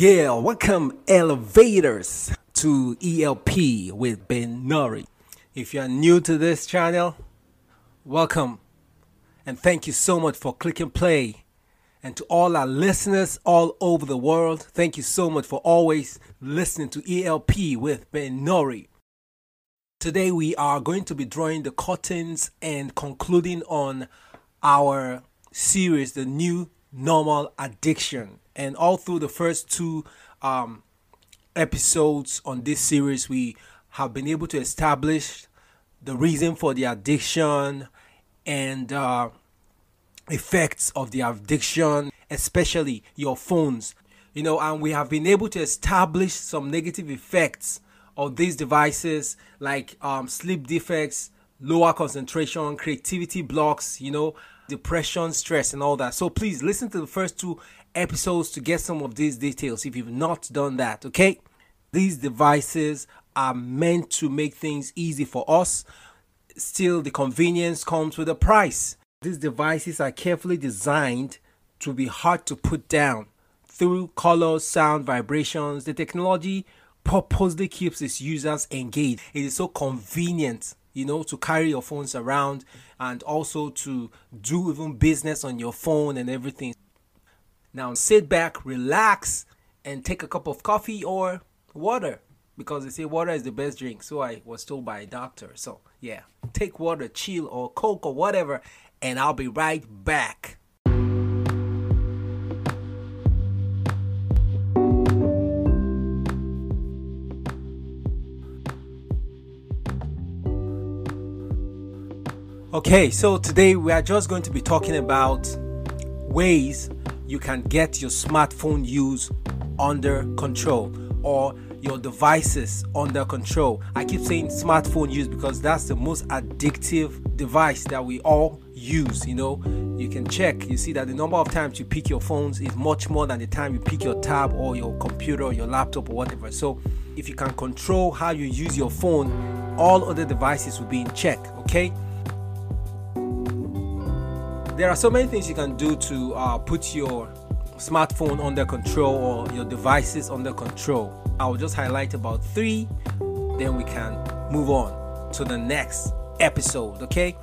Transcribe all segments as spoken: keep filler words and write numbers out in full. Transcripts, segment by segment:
Yeah, welcome elevators to E L P with Ben Nori. If you're new to this channel, welcome and thank you so much for clicking play. And to all our listeners all over the world, thank you so much for always listening to E L P with Ben Nori. Today we are going to be drawing the curtains and concluding on our series, The New Normal Addiction. And all through the first two um, episodes on this series, we have been able to establish the reason for the addiction and uh, effects of the addiction, especially your phones. You know, and we have been able to establish some negative effects of these devices, like um, sleep defects, lower concentration, creativity blocks, you know, depression, stress, and all that. So please listen to the first two episodes to get some of these details if you've not done that, okay? These devices are meant to make things easy for us. Still, the convenience comes with a price. These devices are carefully designed to be hard to put down. Through colors, sound, vibrations, the technology purposely keeps its users engaged. It is so convenient, you know, to carry your phones around and also to do even business on your phone and everything. Now sit back, relax, and take a cup of coffee or water, because they say water is the best drink. So I was told by a doctor. So yeah, take water, chill, or Coke or whatever, and I'll be right back. Okay, so today we are just going to be talking about ways you can get your smartphone use under control, or your devices under control. I keep saying smartphone use because that's the most addictive device that we all use. You know, you can check, you see that the number of times you pick your phones is much more than the time you pick your tab or your computer or your laptop or whatever. So if you can control how you use your phone, all other devices will be in check, okay? There are so many things you can do to uh, put your smartphone under control or your devices under control. I'll just highlight about three, then we can move on to the next episode, okay?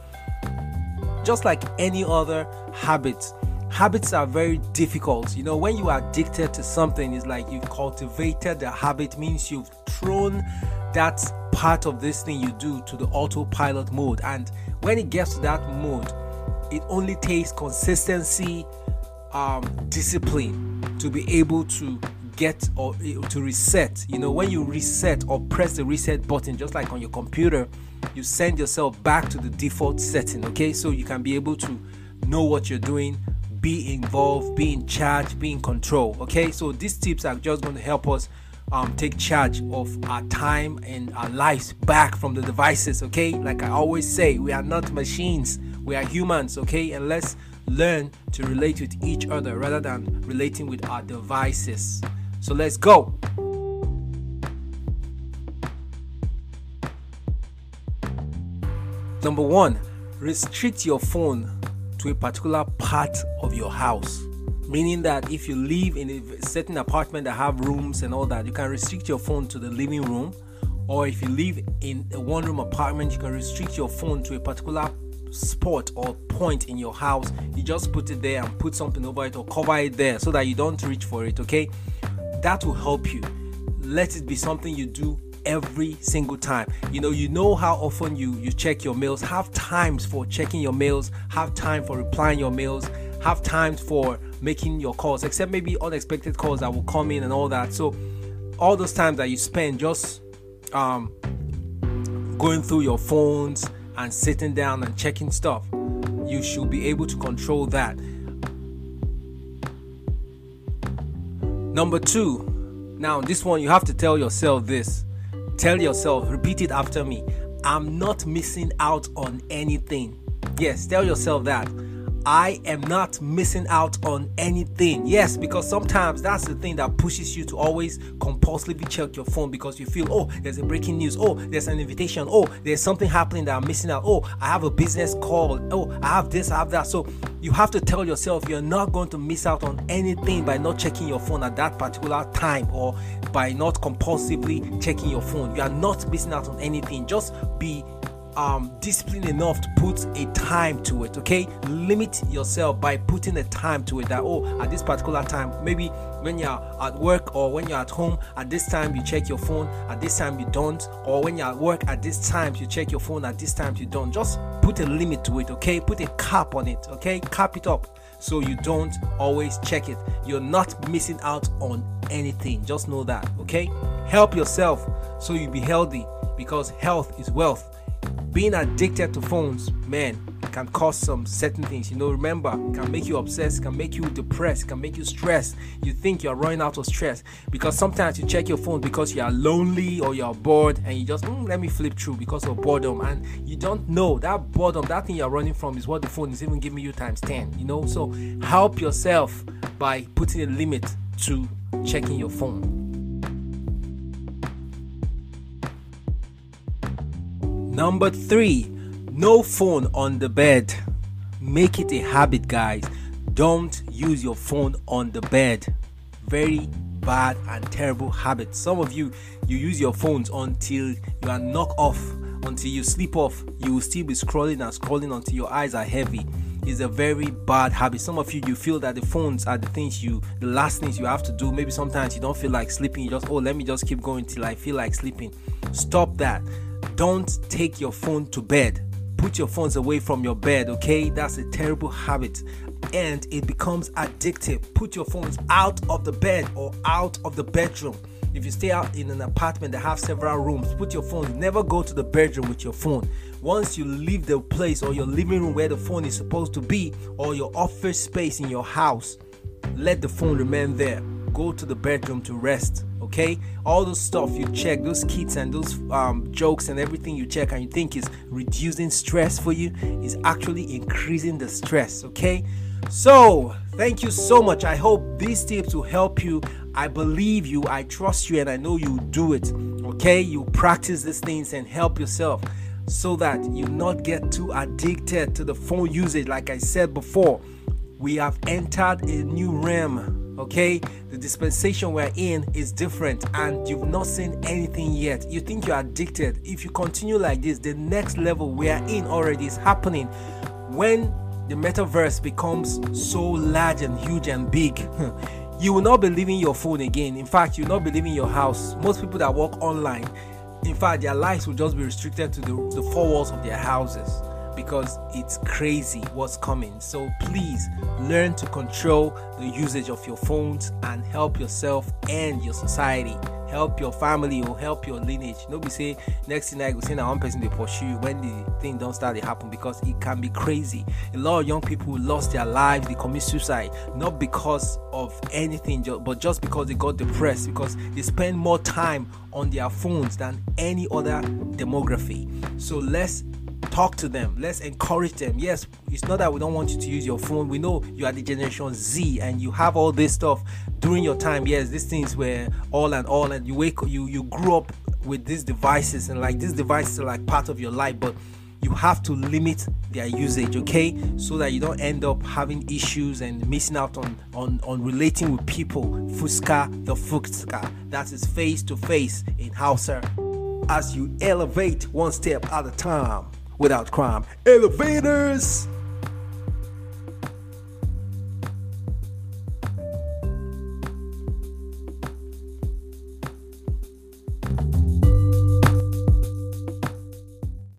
Just like any other habit, habits are very difficult. You know, when you are addicted to something, it's like you've cultivated the habit, means you've thrown that part of this thing you do to the autopilot mode. And when it gets to that mode, it only takes consistency, um, discipline to be able to get or to reset. You know, when you reset or press the reset button, just like on your computer, you send yourself back to the default setting, okay? So you can be able to know what you're doing, be involved, be in charge, be in control, okay? So these tips are just going to help us um, take charge of our time and our lives back from the devices, okay? Like I always say, we are not machines. We are humans, okay? And let's learn to relate with each other rather than relating with our devices. So let's go. Number one, restrict your phone to a particular part of your house. Meaning that if you live in a certain apartment that have rooms and all that, you can restrict your phone to the living room. Or if you live in a one-room apartment, you can restrict your phone to a particular spot or point in your house. You just put it there and put something over it or cover it there so that you don't reach for it, okay? That will help you. Let it be something you do every single time. You know, you know how often you you check your mails. Have times for checking your mails, have time for replying your mails, have time for making your calls, except maybe unexpected calls that will come in and all that. So all those times that you spend just um going through your phones and sitting down and checking stuff, you should be able to control that. Number two, now this one you have to tell yourself this. Tell yourself, repeat it after me. I'm not missing out on anything. Yes, tell yourself that. I am not missing out on anything. Yes, because sometimes that's the thing that pushes you to always compulsively check your phone, because you feel, oh, there's a breaking news, oh, there's an invitation, oh, there's something happening that I'm missing out, oh, I have a business call, oh, I have this, I have that. So you have to tell yourself you're not going to miss out on anything by not checking your phone at that particular time, or by not compulsively checking your phone. You are not missing out on anything. Just be Um, disciplined enough to put a time to it, okay? Limit yourself by putting a time to it, that, oh, at this particular time, maybe when you're at work or when you're at home, at this time you check your phone, at this time you don't, or when you're at work, at this time you check your phone, at this time you don't. Just put a limit to it, okay? Put a cap on it, okay? Cap it up so you don't always check it. You're not missing out on anything. Just know that, okay? Help yourself so you be healthy, because health is wealth. Being addicted to phones, man, can cause some certain things. You know, remember, it can make you obsessed, can make you depressed, can make you stressed. You think you're running out of stress because sometimes you check your phone because you're lonely or you're bored, and you just, mm, let me flip through because of boredom. And you don't know that boredom, that thing you're running from, is what the phone is even giving you times ten, you know? So help yourself by putting a limit to checking your phone. Number three, no phone on the bed. Make it a habit, guys. Don't use your phone on the bed. Very bad and terrible habit. Some of you, you use your phones until you are knocked off, until you sleep off. You will still be scrolling and scrolling until your eyes are heavy. Is a very bad habit. Some of you, you feel that the phones are the things you, the last things you have to do. Maybe sometimes you don't feel like sleeping. You just, oh, let me just keep going till I feel like sleeping. Stop that. Don't take your phone to bed. Put your phones away from your bed, okay? That's a terrible habit, and it becomes addictive. Put your phones out of the bed or out of the bedroom. If you stay out in an apartment that have several rooms, put your phone. Never go to the bedroom with your phone. Once you leave the place or your living room where the phone is supposed to be, or your office space in your house, let the phone remain there. Go to the bedroom to rest, okay? All those stuff you check, those kits and those um, jokes and everything you check and you think is reducing stress for you, is actually increasing the stress, okay? So, thank you so much. I hope these tips will help you. I believe you, I trust you, and I know you do it, okay? You practice these things and help yourself so that you not get too addicted to the phone usage. Like I said before, we have entered a new realm. Okay, the dispensation we're in is different, and you've not seen anything yet. You think you're addicted. If you continue like this, the next level we're in already is happening. When the metaverse becomes so large and huge and big, you will not be leaving your phone again. In fact, you'll not be leaving your house. Most people that work online, in fact, their lives will just be restricted to the, the four walls of their houses, because it's crazy what's coming. So please learn to control the usage of your phones and help yourself and your society. Help your family or help your lineage. Nobody say next thing I go say now one person they pursue you when the thing don't start to happen, because it can be crazy. A lot of young people lost their lives, they commit suicide, not because of anything, but just because they got depressed, because they spend more time on their phones than any other demography. So let's talk to them, let's encourage them. Yes, it's not that we don't want you to use your phone. We know you are the generation Z and you have all this stuff during your time. Yes, these things were all and all, and you wake you you grew up with these devices, and like these devices are like part of your life, but you have to limit their usage, okay? So that you don't end up having issues and missing out on on, on relating with people. Fuska, the Fuska, that is face to face in Hausa, as you elevate one step at a time. Without crime. Elevators!